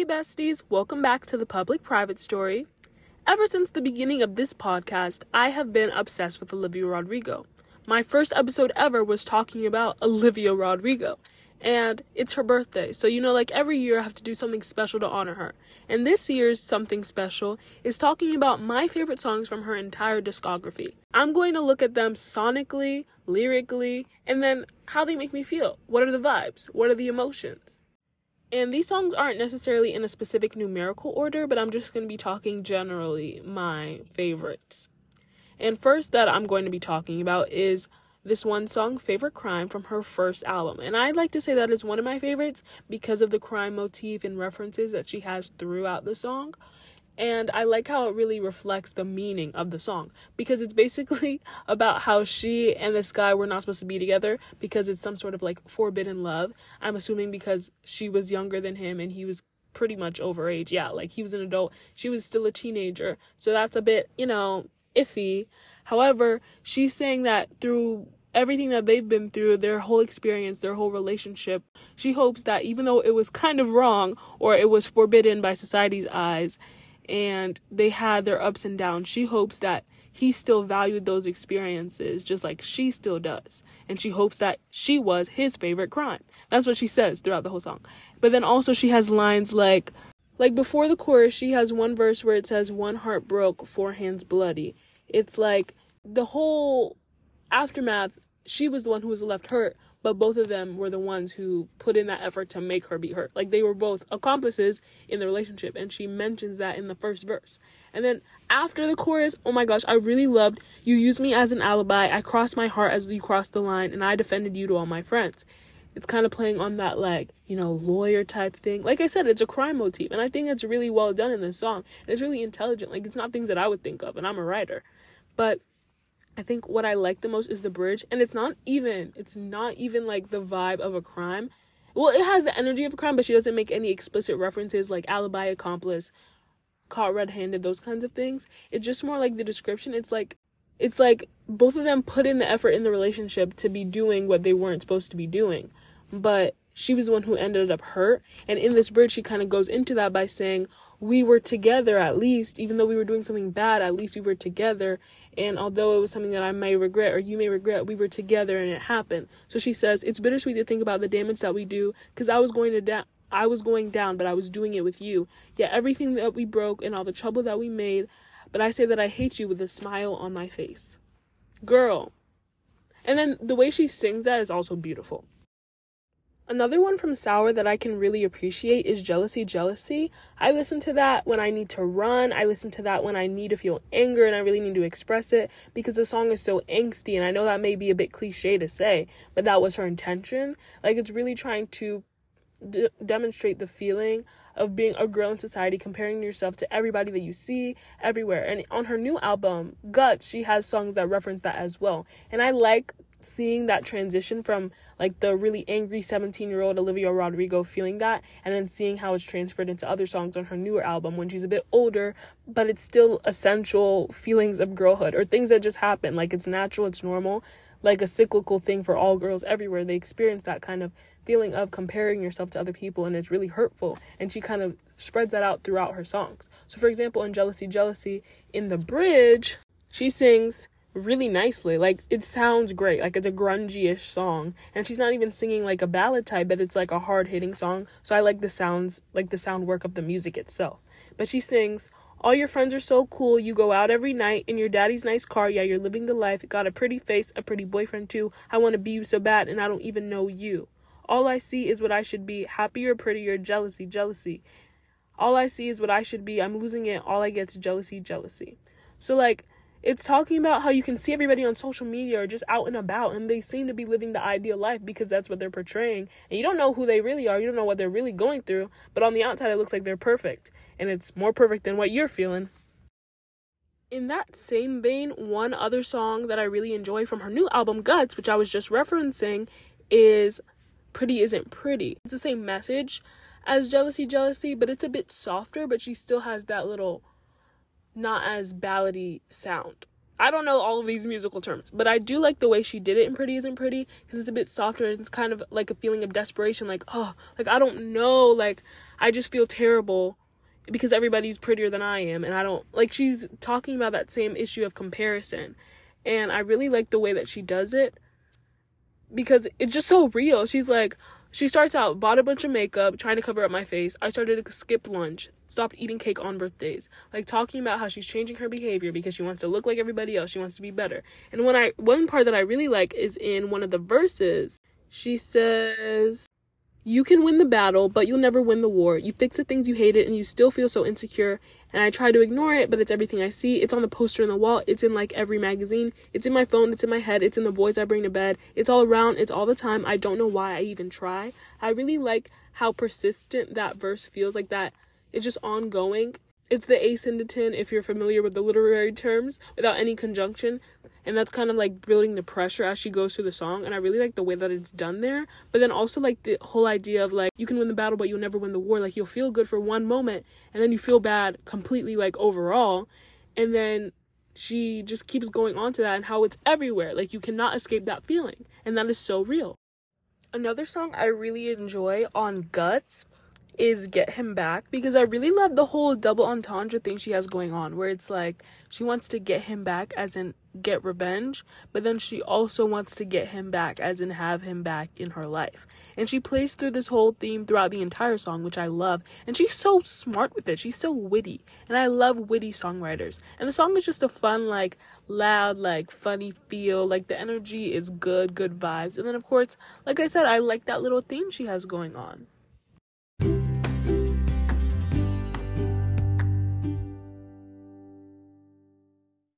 Hey besties, welcome back to the Public Private Story. Ever since the beginning of this podcast, I have been obsessed with Olivia Rodrigo. My first episode ever was talking about Olivia Rodrigo, and it's her birthday. So, every year I have to do something special to honor her. And this year's something special is talking about my favorite songs from her entire discography. I'm going to look at them sonically, lyrically, and then how they make me feel. What are the vibes? What are the emotions? And these songs aren't necessarily in a specific numerical order, but I'm just going to be talking generally my favorites. And first that I'm going to be talking about is this one song, Favorite Crime, from her first album. And I'd like to say that is one of my favorites because of the crime motif and references that she has throughout the song. And I like how it really reflects the meaning of the song, because it's basically about how she and this guy were not supposed to be together because it's some sort of forbidden love. I'm assuming because she was younger than him and he was pretty much overage. Yeah, he was an adult. She was still a teenager. So that's a bit, iffy. However, she's saying that through everything that they've been through, their whole experience, their whole relationship, she hopes that even though it was kind of wrong or it was forbidden by society's eyes, and they had their ups and downs, she hopes that he still valued those experiences just like she still does. And she hopes that she was his favorite crime. That's what she says throughout the whole song. But then also she has lines like before the chorus, she has one verse where it says, "One heart broke, four hands bloody." It's like the whole aftermath, she was the one who was left hurt, but both of them were the ones who put in that effort to make her be hurt. They were both accomplices in the relationship, and she mentions that in the first verse. And then after the chorus, oh my gosh, I really loved, "You used me as an alibi, I crossed my heart as you crossed the line, and I defended you to all my friends." It's kind of playing on that, lawyer type thing. Like I said, it's a crime motif, and I think it's really well done in this song. And it's really intelligent. It's not things that I would think of, and I'm a writer. But I think what I like the most is the bridge, and it's not even the vibe of a crime. Well, it has the energy of a crime, but she doesn't make any explicit references like alibi, accomplice, caught red-handed, those kinds of things. It's just more the description. It's like both of them put in the effort in the relationship to be doing what they weren't supposed to be doing, but she was the one who ended up hurt. And in this bridge, she kind of goes into that by saying, we were together at least, even though we were doing something bad, at least we were together. And although it was something that I may regret or you may regret, we were together and it happened. So she says, it's bittersweet to think about the damage that we do, because I was going down, but I was doing it with you. Yeah, everything that we broke and all the trouble that we made, but I say that I hate you with a smile on my face. Girl. And then the way she sings that is also beautiful. Another one from Sour that I can really appreciate is Jealousy, Jealousy. I listen to that when I need to run. I listen to that when I need to feel anger and I really need to express it, because the song is so angsty. And I know that may be a bit cliche to say, but that was her intention. It's really trying to demonstrate the feeling of being a girl in society, comparing yourself to everybody that you see everywhere. And on her new album, Guts, she has songs that reference that as well. And I like seeing that transition from the really angry 17-year-old Olivia Rodrigo feeling that, and then seeing how it's transferred into other songs on her newer album when she's a bit older, but it's still essential feelings of girlhood or things that just happen. It's natural, it's normal, a cyclical thing for all girls everywhere. They experience that kind of feeling of comparing yourself to other people, and it's really hurtful, and she kind of spreads that out throughout her songs. So for example, in Jealousy, Jealousy, in the bridge, she sings really nicely. It sounds great. It's a grungy-ish song, and she's not even singing a ballad type, but it's a hard-hitting song. So I like the sounds, the sound work of the music itself. But she sings, all your friends are so cool, you go out every night in your daddy's nice car, yeah, you're living the life, got a pretty face, a pretty boyfriend too, I want to be you so bad and I don't even know you, all I see is what I should be, happier, prettier, jealousy, jealousy, all I see is what I should be, I'm losing it, all I get is jealousy, jealousy. So it's talking about how you can see everybody on social media or just out and about, and they seem to be living the ideal life because that's what they're portraying. And you don't know who they really are. You don't know what they're really going through. But on the outside, it looks like they're perfect. And it's more perfect than what you're feeling. In that same vein, one other song that I really enjoy from her new album, Guts, which I was just referencing, is Pretty Isn't Pretty. It's the same message as Jealousy, Jealousy, but it's a bit softer, but she still has that little not as ballady sound. I don't know all of these musical terms, but I do like the way she did it in Pretty Isn't Pretty, because it's a bit softer and it's kind of like a feeling of desperation, like, oh, like, I don't know, like, I just feel terrible because everybody's prettier than I am, and I don't, like, she's talking about that same issue of comparison, and I really like the way that she does it, because it's just so real. She's like, she starts out, bought a bunch of makeup, trying to cover up my face, I started to skip lunch, stopped eating cake on birthdays, like talking about how she's changing her behavior because she wants to look like everybody else, she wants to be better. And one part that I really like is in one of the verses, she says, you can win the battle, but you'll never win the war. You fix the things you hated and you still feel so insecure, and I try to ignore it, but it's everything I see. It's on the poster in the wall, it's in like every magazine, it's in my phone, it's in my head, it's in the boys I bring to bed, it's all around, it's all the time. I don't know why I even try. I really like how persistent that verse feels, like that it's just ongoing. It's the asymptote, if you're familiar with the literary terms, without any conjunction. And that's kind of like building the pressure as she goes through the song. And I really like the way that it's done there. But then also like the whole idea of like, you can win the battle, but you'll never win the war. Like, you'll feel good for one moment, and then you feel bad completely, like overall. And then she just keeps going on to that and how it's everywhere. Like, you cannot escape that feeling. And that is so real. Another song I really enjoy on Guts is Get Him Back, because I really love the whole double entendre thing she has going on, where it's like she wants to get him back as in get revenge, but then she also wants to get him back as in have him back in her life. And she plays through this whole theme throughout the entire song, which I love. And she's so smart with it, she's so witty, and I love witty songwriters. And the song is just a fun, like loud, like funny feel, like the energy is good vibes. And then of course, like I said, I like that little theme she has going on.